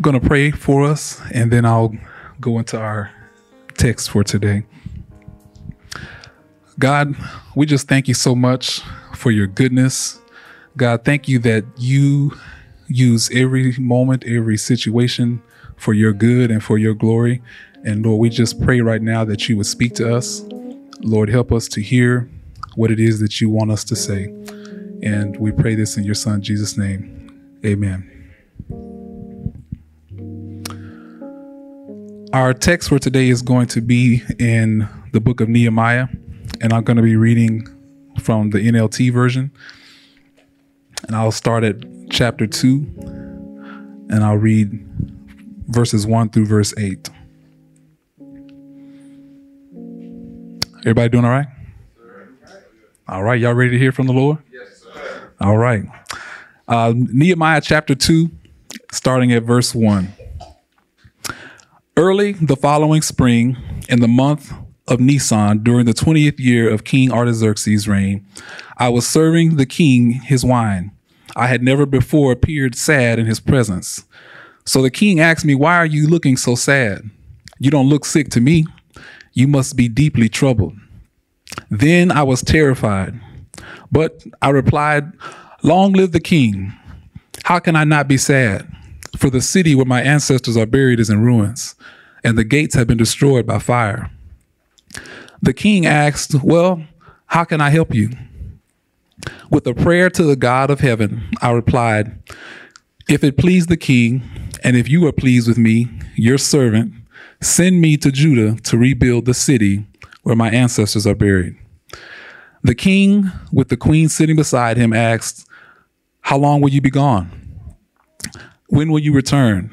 going to pray for us, and then I'll go into our text for today. God, we just thank you so much for your goodness. God, thank you that you use every moment, every situation for your good and for your glory. And Lord, we just pray right now that you would speak to us. Lord, help us to hear what it is that you want us to say. And we pray this in your son, Jesus' name. Amen. Our text for today is going to be in the book of Nehemiah, and I'm going to be reading from the NLT version. And I'll start at chapter 2, and I'll read verses 1 through verse 8. Everybody doing all right? All right, y'all ready to hear from the Lord? Yes, sir. All right. Nehemiah chapter 2, starting at verse 1. Early the following spring, in the month of Nisan, during the 20th year of King Artaxerxes' reign, I was serving the king his wine. I had never before appeared sad in his presence. So the king asked me, "Why are you looking so sad? You don't look sick to me. You must be deeply troubled." Then I was terrified, but I replied, "Long live the king. How can I not be sad? For the city where my ancestors are buried is in ruins, and the gates have been destroyed by fire." The king asked, "Well, how can I help you?" With a prayer to the God of heaven, I replied, "If it please the king, and if you are pleased with me, your servant, send me to Judah to rebuild the city where my ancestors are buried." The king, with the queen sitting beside him, asked, "How long will you be gone? When will you return?"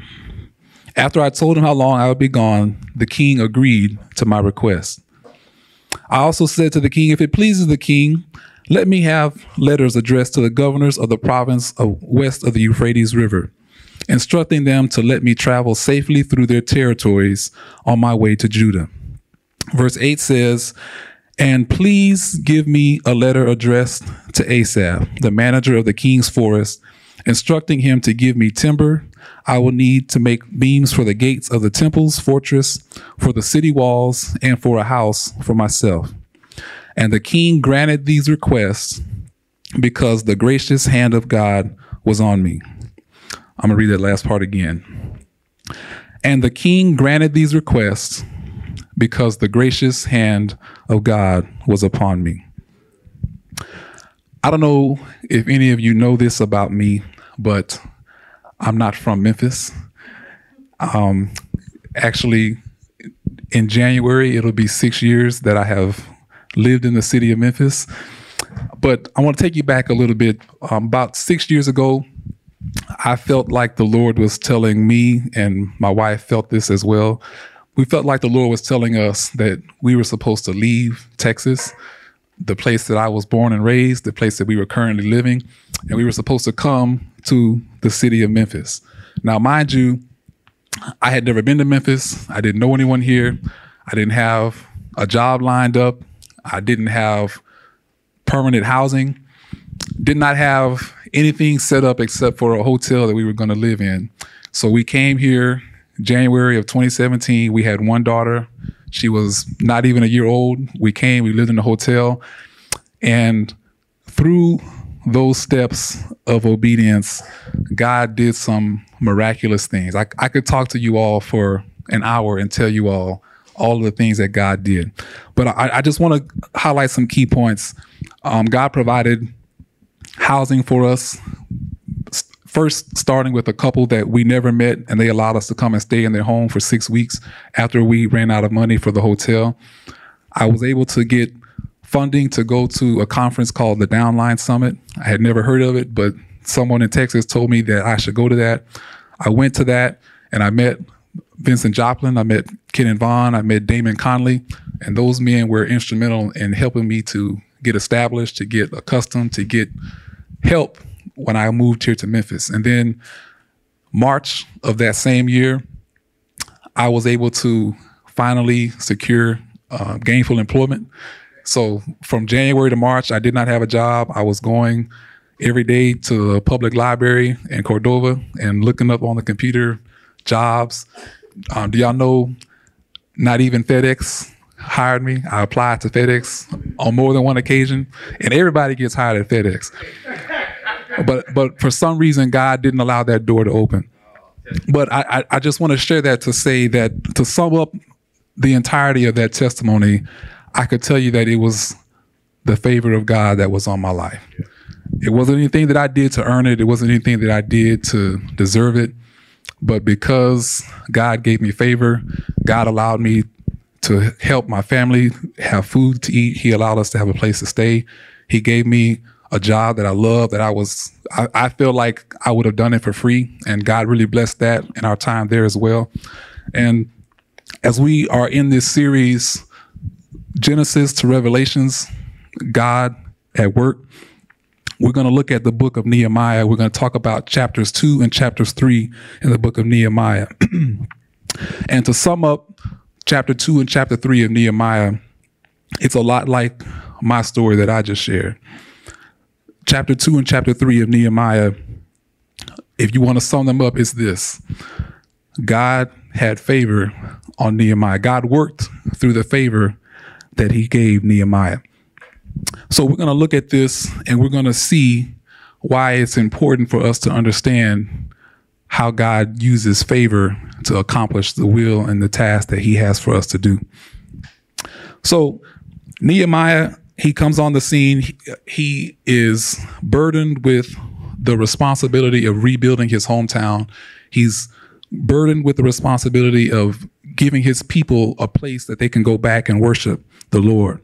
After I told him how long I would be gone, the king agreed to my request. I also said to the king, "If it pleases the king, let me have letters addressed to the governors of the province of west of the Euphrates River, instructing them to let me travel safely through their territories on my way to Judah." Verse 8 says, "And please give me a letter addressed to Asaph, the manager of the king's forest, instructing him to give me timber I will need to make beams for the gates of the temple's fortress, for the city walls, and for a house for myself." And the king granted these requests because the gracious hand of God was on me. I'm going to read that last part again. And the king granted these requests because the gracious hand of God was upon me. I don't know if any of you know this about me, but I'm not from Memphis. Actually, in January, it'll be 6 years that I have lived in the city of Memphis. But I want to take you back a little bit. About 6 years ago, I felt like the Lord was telling me, and my wife felt this as well. We felt like the Lord was telling us that we were supposed to leave Texas, the place that I was born and raised, the place that we were currently living, and we were supposed to come to the city of Memphis. Now, mind you, I had never been to Memphis. I didn't know anyone here. I didn't have a job lined up. I didn't have permanent housing. Did not have anything set up except for a hotel that we were going to live in. So we came here January of 2017. We had one daughter. She was not even a year old. We came, we lived in a hotel. And through those steps of obedience, God did some miraculous things. I could talk to you all for an hour and tell you all of the things that God did. But I just want to highlight some key points. God provided housing for us, first starting with a couple that we never met, and they allowed us to come and stay in their home for 6 weeks after we ran out of money for the hotel. I was able to get funding to go to a conference called the Downline Summit. I had never heard of it, but someone in Texas told me that I should go to that. I went to that, and I met Vincent Joplin, I met Kenan Vaughn, I met Damon Conley, and those men were instrumental in helping me to get established, to get accustomed, to get help when I moved here to Memphis. And then March of that same year, I was able to finally secure gainful employment. So from January to March, I did not have a job. I was going every day to the public library in Cordova and looking up on the computer jobs. Do y'all know not even FedEx hired me? I applied to FedEx on more than one occasion, and everybody gets hired at FedEx. But for some reason, God didn't allow that door to open. But I just want to share that to say that, to sum up the entirety of that testimony, I could tell you that it was the favor of God that was on my life. It wasn't anything that I did to earn it. It wasn't anything that I did to deserve it. But because God gave me favor, God allowed me to help my family have food to eat. He allowed us to have a place to stay. He gave me a job that I love, that I feel like I would have done it for free. And God really blessed that in our time there as well. And as we are in this series, Genesis to Revelations, God at work, we're going to look at the book of Nehemiah. We're going to talk about chapters 2 and chapters 3 in the book of Nehemiah. And to sum up chapter 2 and chapter 3 of Nehemiah, it's a lot like my story that I just shared. Chapter 2 and chapter 3 of Nehemiah, if you want to sum them up, it's this. God had favor on Nehemiah. God worked through the favor that he gave Nehemiah. So we're going to look at this, and we're going to see why it's important for us to understand how God uses favor to accomplish the will and the task that he has for us to do. So Nehemiah, he comes on the scene. He is burdened with the responsibility of rebuilding his hometown. He's burdened with the responsibility of giving his people a place that they can go back and worship the Lord.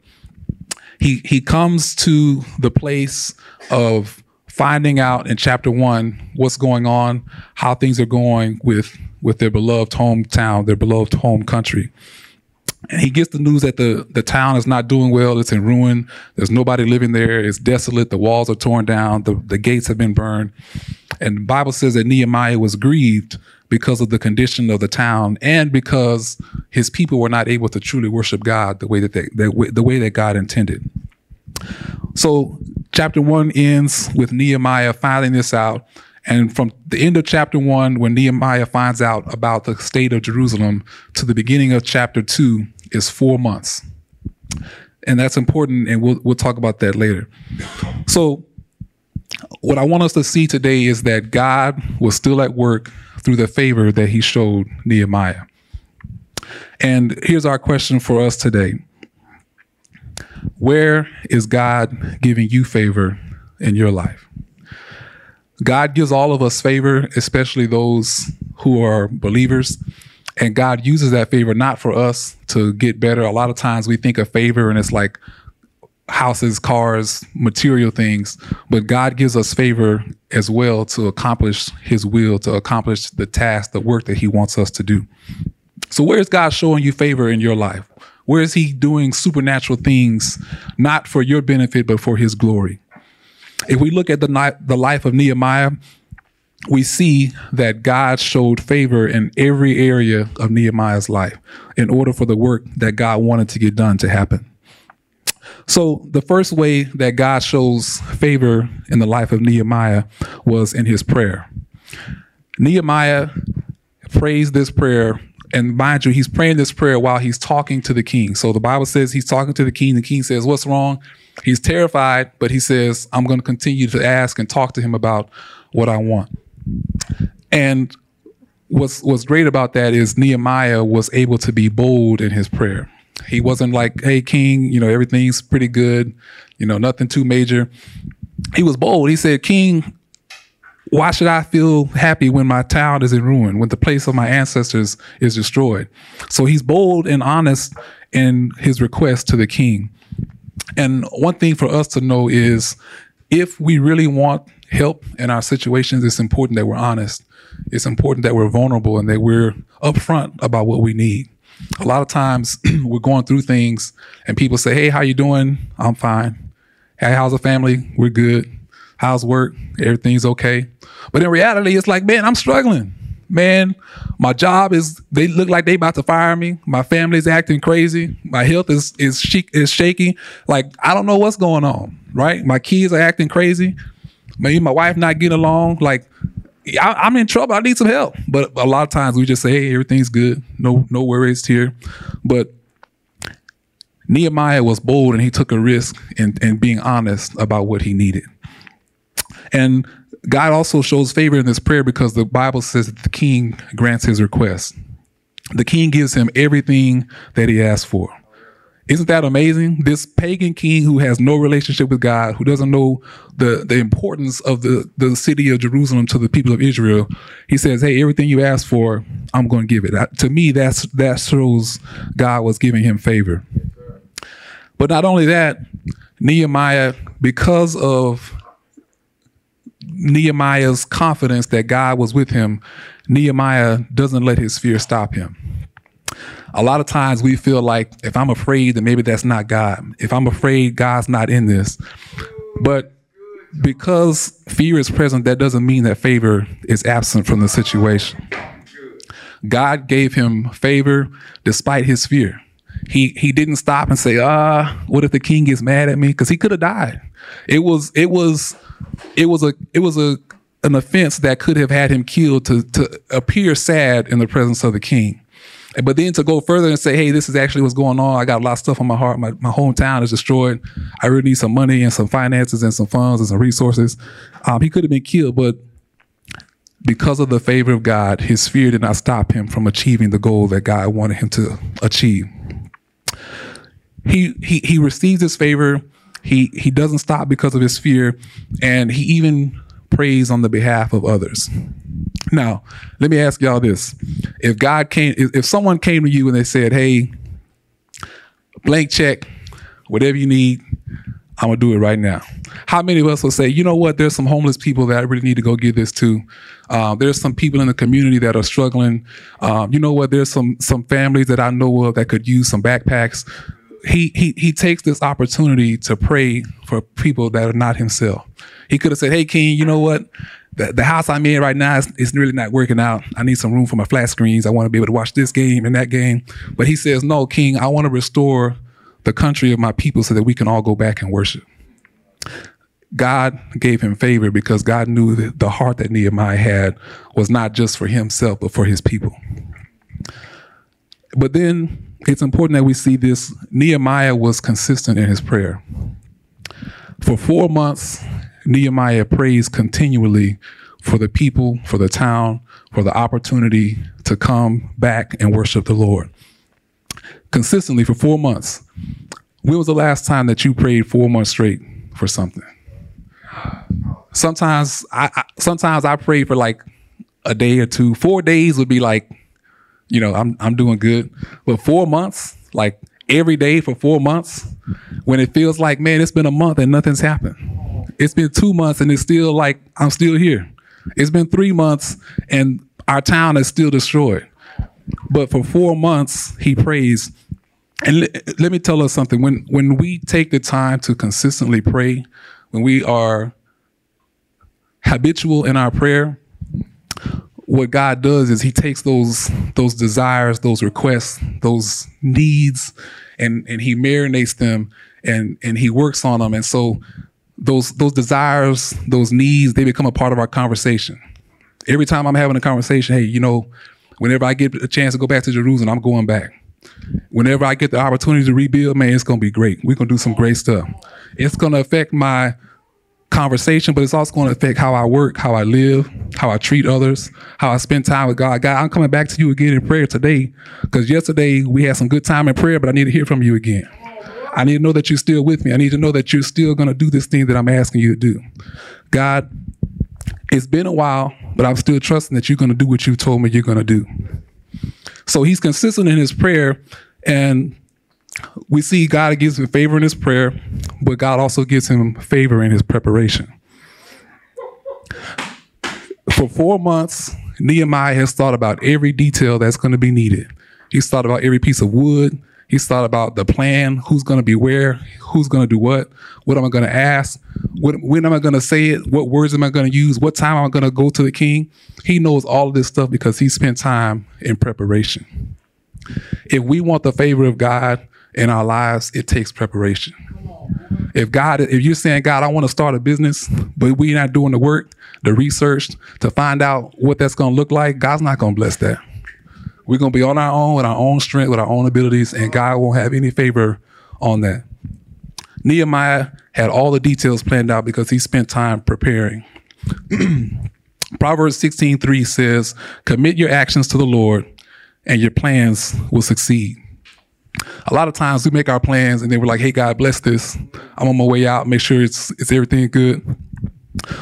He comes to the place of finding out in chapter 1 what's going on, how things are going with their beloved hometown, their beloved home country. And he gets the news that the town is not doing well. It's in ruin. There's nobody living there. It's desolate. The walls are torn down. The gates have been burned. And the Bible says that Nehemiah was grieved because of the condition of the town and because his people were not able to truly worship God the way that the way that God intended. So chapter 1 ends with Nehemiah finding this out. And from the end of chapter 1, when Nehemiah finds out about the state of Jerusalem, to the beginning of chapter 2 is 4 months. And that's important, and we'll talk about that later. So what I want us to see today is that God was still at work through the favor that he showed Nehemiah. And here's our question for us today. Where is God giving you favor in your life? God gives all of us favor, especially those who are believers. And God uses that favor not for us to get better. A lot of times we think of favor and it's like houses, cars, material things, but God gives us favor as well to accomplish his will, to accomplish the task, the work that he wants us to do. So where is God showing you favor in your life? Where is he doing supernatural things, not for your benefit, but for his glory? If we look at the life of Nehemiah, we see that God showed favor in every area of Nehemiah's life in order for the work that God wanted to get done to happen. So the first way that God shows favor in the life of Nehemiah was in his prayer. Nehemiah prays this prayer, and mind you, he's praying this prayer while he's talking to the king. So the Bible says he's talking to the king. The king says, "What's wrong?" He's terrified, but he says, "I'm going to continue to ask and talk to him about what I want." And what's great about that is Nehemiah was able to be bold in his prayer. He wasn't like, "Hey, king, you know, everything's pretty good, you know, nothing too major." He was bold. He said, "King, why should I feel happy when my town is in ruin, when the place of my ancestors is destroyed?" So he's bold and honest in his request to the king. And one thing for us to know is if we really want help in our situations, it's important that we're honest. It's important that we're vulnerable and that we're upfront about what we need. A lot of times we're going through things and people say, "Hey, how you doing?" "I'm fine." "Hey, how's the family?" "We're good." "How's work?" "Everything's okay." But in reality, it's like, "Man, I'm struggling. Man, my job is, they look like they about to fire me. My family's acting crazy. My health is shaky. Like, I don't know what's going on," right? "My kids are acting crazy. Maybe my wife not getting along. Like, I'm in trouble. I need some help. But a lot of times we just say, hey, everything's good. No worries here. But Nehemiah was bold, and he took a risk in being honest about what he needed. And God also shows favor in this prayer because the Bible says that the king grants his request. The king gives him everything that he asked for. Isn't that amazing? This pagan king who has no relationship with God, who doesn't know the importance of the city of Jerusalem to the people of Israel, he says, hey, everything you asked for, I'm going to give it. To me, that shows God was giving him favor. But not only that, Nehemiah, because of Nehemiah's confidence that God was with him, Nehemiah doesn't let his fear stop him. A lot of times we feel like if I'm afraid, then maybe that's not God. If I'm afraid, God's not in this. But because fear is present, that doesn't mean that favor is absent from the situation. God gave him favor despite his fear. He didn't stop and say, what if the king gets mad at me? Because he could have died. It was an offense that could have had him killed to appear sad in the presence of the king. But then to go further and say, hey, this is actually what's going on. I got a lot of stuff on my heart. My hometown is destroyed. I really need some money and some finances and some funds and some resources. He could have been killed, but because of the favor of God, his fear did not stop him from achieving the goal that God wanted him to achieve. He receives his favor. He doesn't stop because of his fear, and he even prays on the behalf of others. Now, let me ask y'all this. If someone came to you and they said, hey, blank check, whatever you need, I'm going to do it right now. How many of us will say, you know what, there's some homeless people that I really need to go give this to. There's some people in the community that are struggling. You know what, there's some families that I know of that could use some backpacks. He takes this opportunity to pray for people that are not himself. He could have said, hey, King, you know what? The house I'm in right now is really not working out. I need some room for my flat screens. I want to be able to watch this game and that game. But he says, no, King, I want to restore the country of my people so that we can all go back and worship. God gave him favor because God knew that the heart that Nehemiah had was not just for himself, but for his people. But then it's important that we see this. Nehemiah was consistent in his prayer. For 4 months, Nehemiah prays continually for the people, for the town, for the opportunity to come back and worship the Lord. Consistently for 4 months. When was the last time that you prayed 4 months straight for something? Sometimes I pray for like a day or two. 4 days would be like, you know, I'm doing good. But 4 months, like every day for 4 months, when it feels like, man, it's been a month and nothing's happened. It's been 2 months and it's still like, I'm still here. It's been 3 months and our town is still destroyed. But for 4 months, he prays. And let me tell us something. When we take the time to consistently pray, when we are habitual in our prayer, what God does is he takes those desires, those requests, those needs, and he marinates them and he works on them. And so those desires, those needs, they become a part of our conversation. Every time I'm having a conversation, hey, you know, whenever I get a chance to go back to Jerusalem, I'm going back. Whenever I get the opportunity to rebuild, man, it's going to be great. We're going to do some great stuff. It's going to affect my conversation, but it's also going to affect how I work, how I live, how I treat others, how I spend time with God. God, I'm coming back to you again in prayer today because yesterday we had some good time in prayer, but I need to hear from you again. I need to know that you're still with me. I need to know that you're still going to do this thing that I'm asking you to do. God, it's been a while, but I'm still trusting that you're going to do what you told me you're going to do. So he's consistent in his prayer, and we see God gives him favor in his prayer, but God also gives him favor in his preparation. For 4 months, Nehemiah has thought about every detail that's going to be needed. He's thought about every piece of wood. He's thought about the plan, who's going to be where, who's going to do what am I going to ask, when am I going to say it, what words am I going to use, what time am I going to go to the king. He knows all of this stuff because he spent time in preparation. If we want the favor of God in our lives, it takes preparation. If you're saying, God, I want to start a business, but we're not doing the work, the research to find out what that's going to look like, God's not going to bless that. We're going to be on our own with our own strength, with our own abilities, and God won't have any favor on that. Nehemiah had all the details planned out because he spent time preparing. Proverbs 16:3 says, commit your actions to the Lord and your plans will succeed. A lot of times we make our plans and then we're like, hey, God, bless this. I'm on my way out. Make sure it's everything good.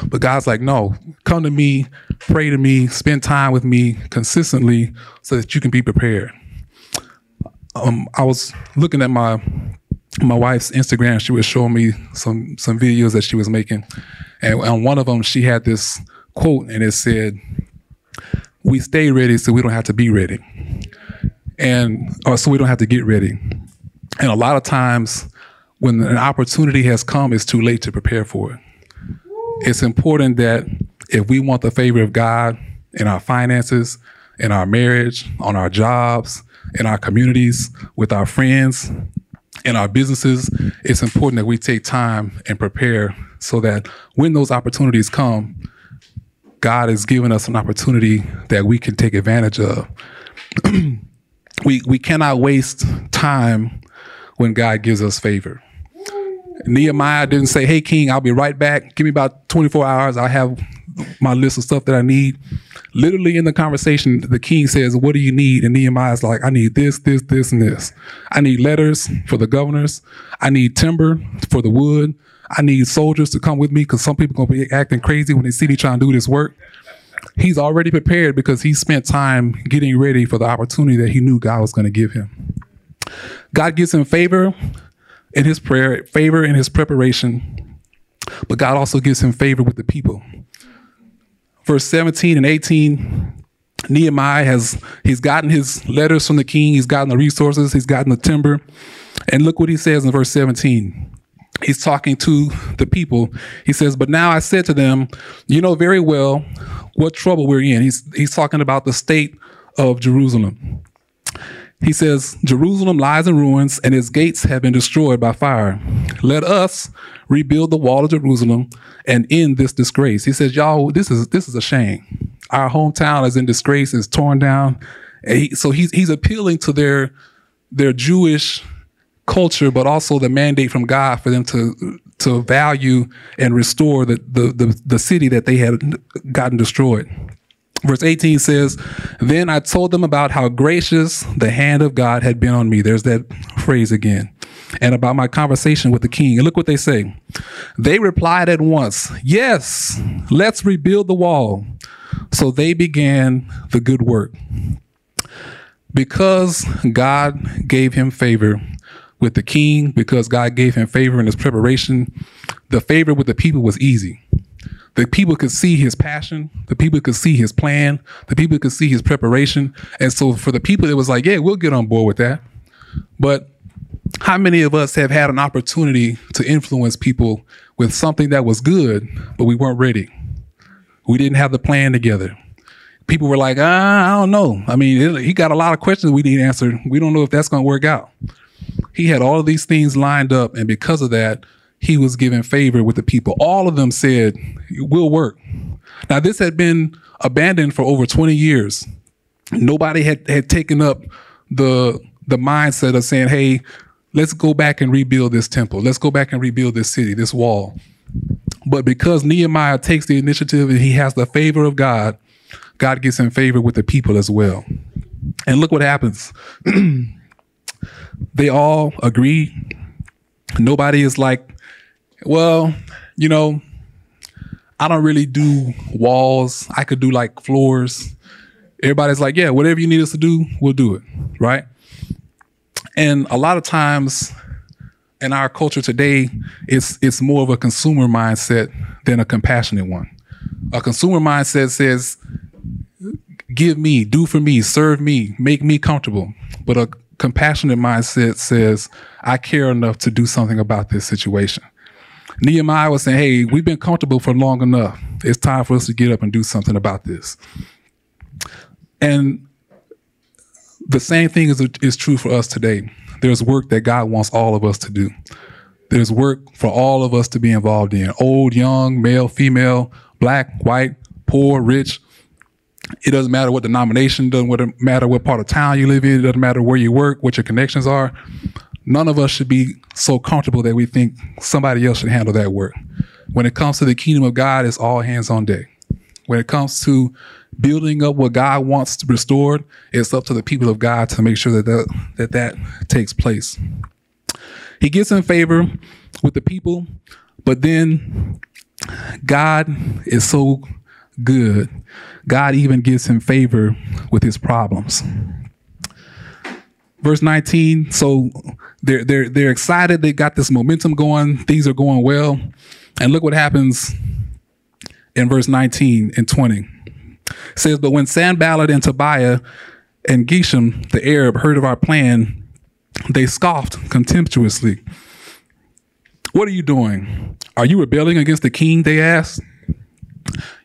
But God's like, no, come to me, pray to me, spend time with me consistently so that you can be prepared. I was looking at my wife's Instagram. She was showing me some videos that she was making. And on one of them, she had this quote and it said, we stay ready so we don't have to be ready. So we don't have to get ready. And a lot of times when an opportunity has come, it's too late to prepare for it. It's important that if we want the favor of God in our finances, in our marriage, on our jobs, in our communities, with our friends, in our businesses, it's important that we take time and prepare so that when those opportunities come, God has given us an opportunity that we can take advantage of. We cannot waste time when God gives us favor. Nehemiah didn't say, hey, King, I'll be right back. Give me about 24 hours. I have my list of stuff that I need. Literally in the conversation, the king says, what do you need? And Nehemiah's like, I need this, this, this, and this. I need letters for the governors. I need timber for the wood. I need soldiers to come with me because some people are going to be acting crazy when they see me trying to do this work. He's already prepared because he spent time getting ready for the opportunity that he knew God was going to give him. God gives him favor in his prayer, favor in his preparation, but God also gives him favor with the people. Verse 17 and 18, Nehemiah he's gotten his letters from the king, he's gotten the resources, he's gotten the timber, and look what he says in verse 17. He's talking to the people. He says, but now I said to them, you know very well what trouble we're in. He's talking about the state of Jerusalem. He says, Jerusalem lies in ruins and its gates have been destroyed by fire. Let us rebuild the wall of Jerusalem and end this disgrace. He says, y'all, this is a shame. Our hometown is in disgrace, it's torn down. And he's appealing to their Jewish culture, but also the mandate from God for them to value and restore the city that they had gotten destroyed. Verse 18 says, then I told them about how gracious the hand of God had been on me. There's that phrase again. And about my conversation with the king. And look what they say. They replied at once, yes, let's rebuild the wall. So they began the good work. Because God gave him favor with the king, because God gave him favor in his preparation, the favor with the people was easy. The people could see his passion, the people could see his plan, the people could see his preparation. And so for the people, it was like, yeah, we'll get on board with that. But how many of us have had an opportunity to influence people with something that was good, but we weren't ready? We didn't have the plan together. People were like, I don't know. I mean, he got a lot of questions we need answered. We don't know if that's going to work out. He had all of these things lined up, and because of that, he was given favor with the people. All of them said, we'll work. Now, this had been abandoned for over 20 years. Nobody had taken up the mindset of saying, hey, let's go back and rebuild this temple. Let's go back and rebuild this city, this wall. But because Nehemiah takes the initiative and he has the favor of God, God gets in favor with the people as well. And look what happens. They all agree. Nobody is like, well, you know, I don't really do walls. I could do like floors. Everybody's like, yeah, whatever you need us to do, we'll do it, right? And a lot of times in our culture today, it's more of a consumer mindset than a compassionate one. A consumer mindset says, give me, do for me, serve me, make me comfortable. But a compassionate mindset says, I care enough to do something about this situation. Nehemiah was saying, hey, we've been comfortable for long enough. It's time for us to get up and do something about this. And the same thing is true for us today. There's work that God wants all of us to do. There is work for all of us to be involved in. Old, young, male, female, black, white, poor, rich. It doesn't matter what denomination, doesn't matter what part of town you live in, it doesn't matter where you work, what your connections are. None of us should be so comfortable that we think somebody else should handle that work. When it comes to the kingdom of God, it's all hands on deck. When it comes to building up what God wants to restored, it's up to the people of God to make sure that takes place. He gets in favor with the people, but then God is so good. God even gets in favor with his problems. Verse 19, so they're excited. They got this momentum going. Things are going well. And look what happens in verse 19 and 20. It says, but when Sanballat and Tobiah and Geshem, the Arab, heard of our plan, they scoffed contemptuously. What are you doing? Are you rebelling against the king? They asked.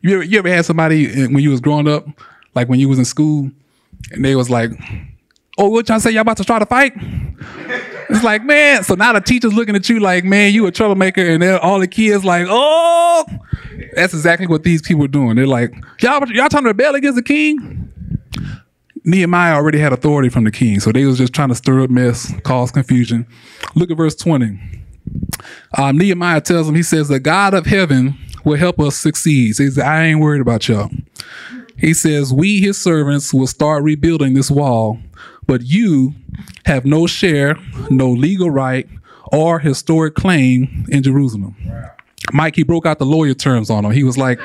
You ever had somebody when you was growing up, like when you was in school, and they was like, oh, what y'all say? Y'all about to try to fight? It's like, man. So now the teacher's looking at you like, man, you a troublemaker. And all the kids like, oh, that's exactly what these people are doing. They're like, y'all trying to rebel against the king? Nehemiah already had authority from the king. So they was just trying to stir up mess, cause confusion. Look at verse 20. Nehemiah tells him, he says, the God of heaven will help us succeed. He says, I ain't worried about y'all. He says, we, his servants, will start rebuilding this wall, but you have no share, no legal right, or historic claim in Jerusalem. Wow. Mike, he broke out the lawyer terms on him. He was like,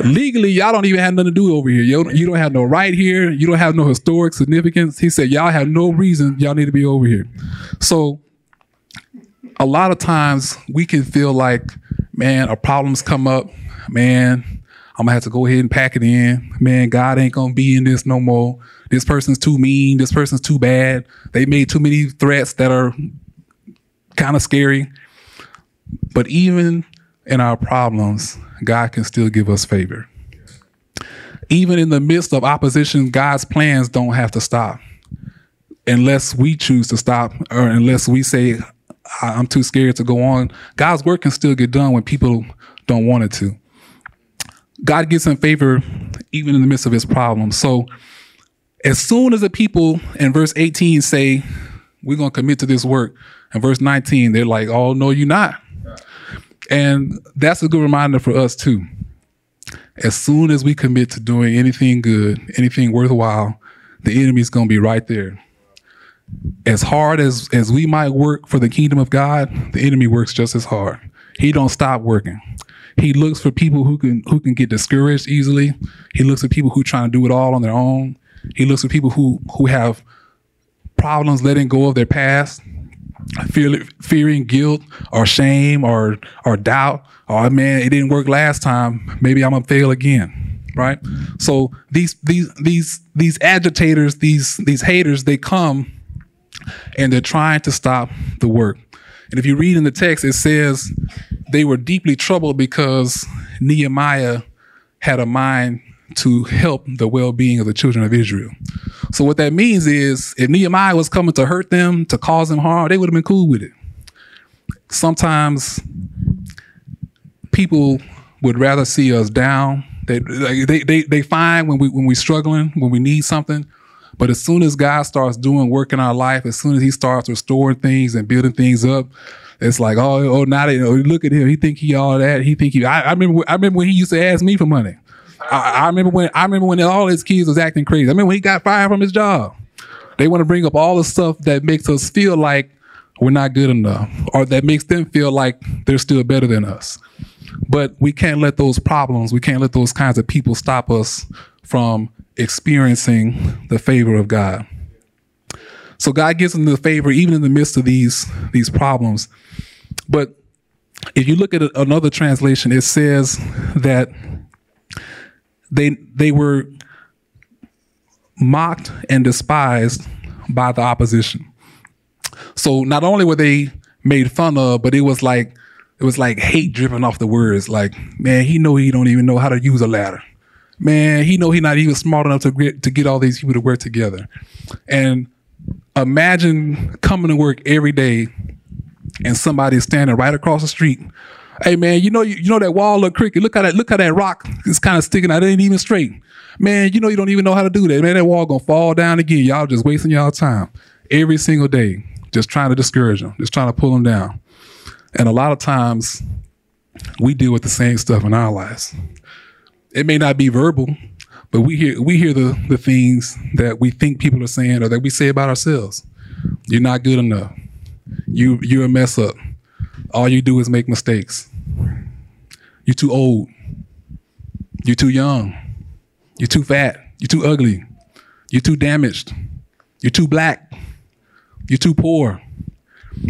legally, y'all don't even have nothing to do over here. You don't have no right here. You don't have no historic significance. He said, y'all have no reason y'all need to be over here. So a lot of times we can feel like, man, our problems come up, man, I'm gonna have to go ahead and pack it in. Man, God ain't gonna be in this no more. This person's too mean. This person's too bad. They made too many threats that are kind of scary. But even in our problems, God can still give us favor. Even in the midst of opposition, God's plans don't have to stop unless we choose to stop or unless we say, I'm too scared to go on. God's work can still get done when people don't want it to. God gets in favor even in the midst of his problems. So as soon as the people in verse 18 say, we're going to commit to this work, in verse 19, they're like, oh, no, you're not. And that's a good reminder for us, too. As soon as we commit to doing anything good, anything worthwhile, the enemy's going to be right there. As hard as we might work for the kingdom of God, the enemy works just as hard. He don't stop working. He looks for people who can get discouraged easily. He looks for people who trying to do it all on their own. He looks for people who have problems letting go of their past, fearing guilt or shame or doubt. Oh, man, it didn't work last time. Maybe I'm gonna fail again, right? So these agitators, these haters, they come and they're trying to stop the work. And if you read in the text, it says they were deeply troubled because Nehemiah had a mind to help the well-being of the children of Israel. So what that means is if Nehemiah was coming to hurt them, to cause them harm, they would have been cool with it. Sometimes people would rather see us down. They find when we're struggling, when we need something. But as soon as God starts doing work in our life, as soon as he starts restoring things and building things up, it's like, oh, now they, look at him. He think he all that. He think he. I remember when he used to ask me for money. I remember when all his kids was acting crazy. I remember when he got fired from his job. They want to bring up all the stuff that makes us feel like we're not good enough, or that makes them feel like they're still better than us. But we can't let those problems, we can't let those kinds of people stop us from experiencing the favor of God. So God gives them the favor even in the midst of these problems. But if you look at another translation, it says that they were mocked and despised by the opposition. So not only were they made fun of, but it was like hate dripping off the words. Like, man, he know he don't even know how to use a ladder. Man, he know he's not even smart enough to get all these people to work together. And imagine coming to work every day and somebody's standing right across the street. Hey man, you know that wall look crooked. Look how that rock is kind of sticking out. It ain't even straight. Man, you don't even know how to do that. Man, that wall gonna fall down again. Y'all just wasting y'all time every single day, just trying to discourage them, just trying to pull them down. And a lot of times we deal with the same stuff in our lives. It may not be verbal, but we hear the things that we think people are saying or that we say about ourselves. You're not good enough. You're a mess up. All you do is make mistakes. You're too old. You're too young. You're too fat. You're too ugly. You're too damaged. You're too black. You're too poor.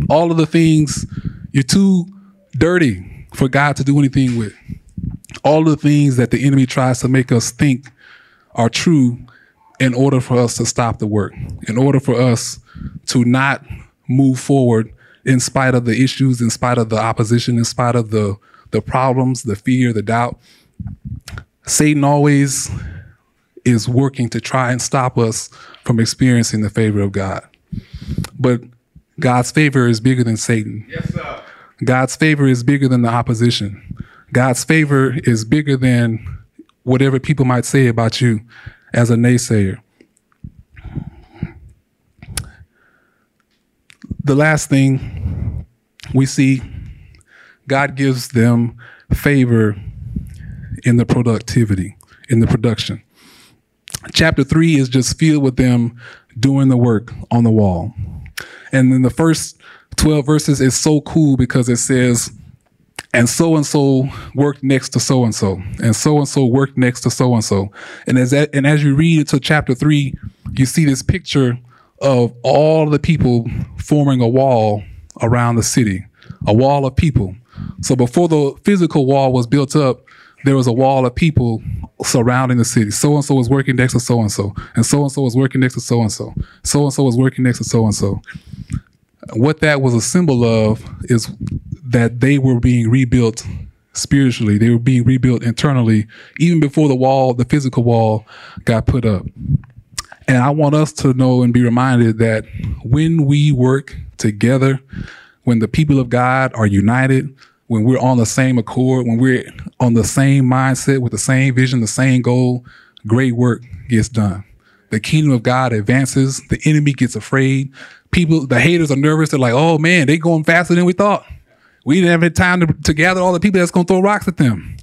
All of the things. You're too dirty for God to do anything with. All the things that the enemy tries to make us think are true in order for us to stop the work, in order for us to not move forward in spite of the issues, in spite of the opposition, in spite of the problems, the fear, the doubt. Satan always is working to try and stop us from experiencing the favor of God. But God's favor is bigger than Satan. Yes, sir. God's favor is bigger than the opposition. God's favor is bigger than whatever people might say about you as a naysayer. The last thing we see, God gives them favor in the productivity, in the production. Chapter 3 is just filled with them doing the work on the wall. And then the first 12 verses is so cool because it says, and so worked next to so-and-so, and so worked next to so-and-so. And as you read into chapter 3, you see this picture of all the people forming a wall around the city, a wall of people. So before the physical wall was built up, there was a wall of people surrounding the city. So-and-so was working next to so-and-so, and so-and-so was working next to so-and-so. So-and-so was working next to so-and-so. What that was a symbol of is that they were being rebuilt spiritually. They were being rebuilt internally, even before the wall, the physical wall, got put up. And I want us to know and be reminded that when we work together, when the people of God are united, when we're on the same accord, when we're on the same mindset with the same vision, the same goal, great work gets done. The kingdom of God advances. The enemy gets afraid. People, the haters are nervous. They're like, oh man, they going faster than we thought. We didn't have any time to gather all the people that's going to throw rocks at them.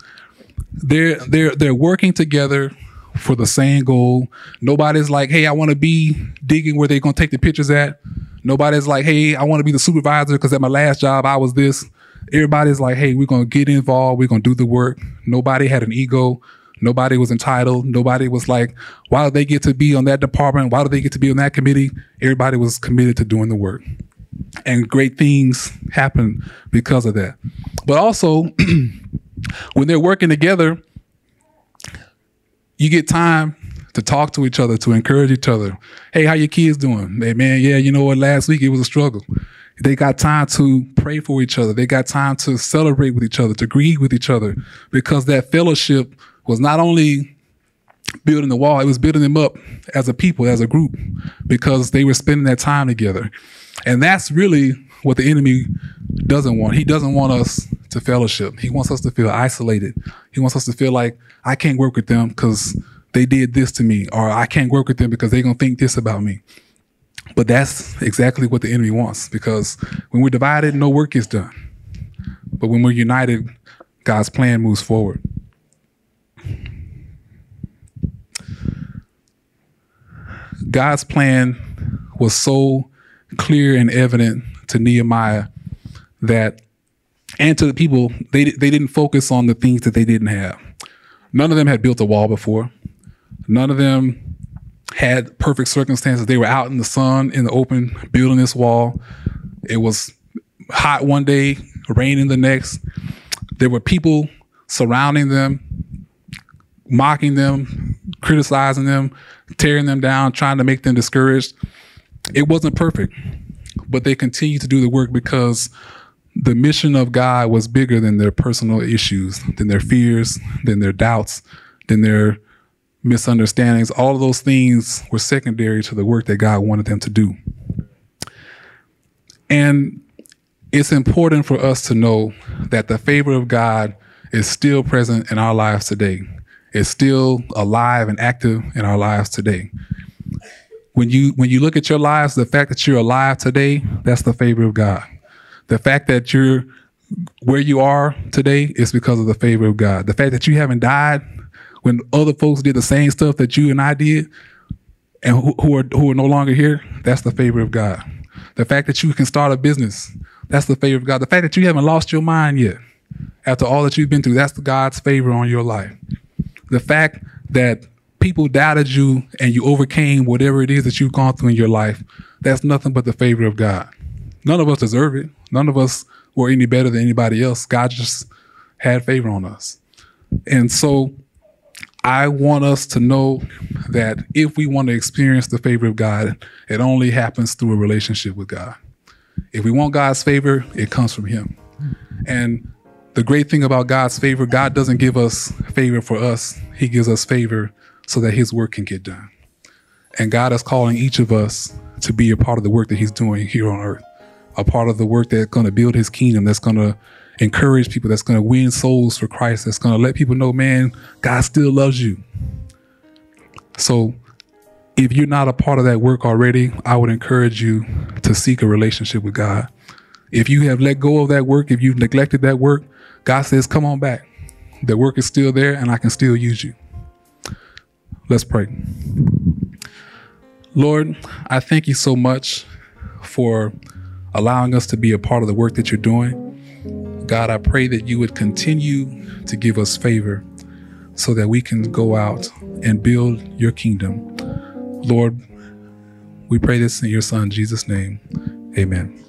They're working together for the same goal. Nobody's like, hey, I want to be digging where they're going to take the pictures at. Nobody's like, hey, I want to be the supervisor because at my last job, I was this. Everybody's like, hey, we're going to get involved. We're going to do the work. Nobody had an ego. Nobody was entitled. Nobody was like, why do they get to be on that department? Why do they get to be on that committee? Everybody was committed to doing the work. And great things happen because of that. But also, when they're working together, you get time to talk to each other, to encourage each other. Hey, how your kids doing? Hey, man, yeah, you know what? Last week it was a struggle. They got time to pray for each other. They got time to celebrate with each other, to grieve with each other, because that fellowship was not only building the wall, it was building them up as a people, as a group, because they were spending that time together. And that's really what the enemy doesn't want. He doesn't want us to fellowship. He wants us to feel isolated. He wants us to feel like, I can't work with them because they did this to me, or I can't work with them because they're going to think this about me. But that's exactly what the enemy wants, because when we're divided, no work is done. But when we're united, God's plan moves forward. God's plan was so clear and evident to Nehemiah that, and to the people, they didn't focus on the things that they didn't have. None of them had built a wall before. None of them had perfect circumstances. They were out in the sun, in the open, building this wall. It was hot one day, raining the next. There were people surrounding them, mocking them, criticizing them, tearing them down, trying to make them discouraged. It wasn't perfect, but they continued to do the work because the mission of God was bigger than their personal issues, than their fears, than their doubts, than their misunderstandings. All of those things were secondary to the work that God wanted them to do. And It's important for us to know that the favor of God is still present in our lives today. It's still alive and active in our lives today. When you look at your lives, the fact that you're alive today, that's the favor of God. The fact that you're where you are today is because of the favor of God. The fact that you haven't died when other folks did the same stuff that you and I did and who are no longer here, that's the favor of God. The fact that you can start a business, that's the favor of God. The fact that you haven't lost your mind yet after all that you've been through, that's God's favor on your life. The fact that people doubted you and you overcame whatever it is that you've gone through in your life, that's nothing but the favor of God. None of us deserve it. None of us were any better than anybody else. God just had favor on us. And so I want us to know that if we want to experience the favor of God, it only happens through a relationship with God. If we want God's favor, it comes from Him. And the great thing about God's favor, God doesn't give us favor for us. He gives us favor so that His work can get done. And God is calling each of us to be a part of the work that He's doing here on earth, a part of the work that's going to build His kingdom, that's going to encourage people, that's going to win souls for Christ, that's going to let people know, man, God still loves you. So if you're not a part of that work already, I would encourage you to seek a relationship with God. If you have let go of that work, if you've neglected that work, God says, come on back. The work is still there and I can still use you. Let's pray. Lord, I thank you so much for allowing us to be a part of the work that you're doing. God, I pray that you would continue to give us favor so that we can go out and build your kingdom. Lord, we pray this in your Son, Jesus' name. Amen.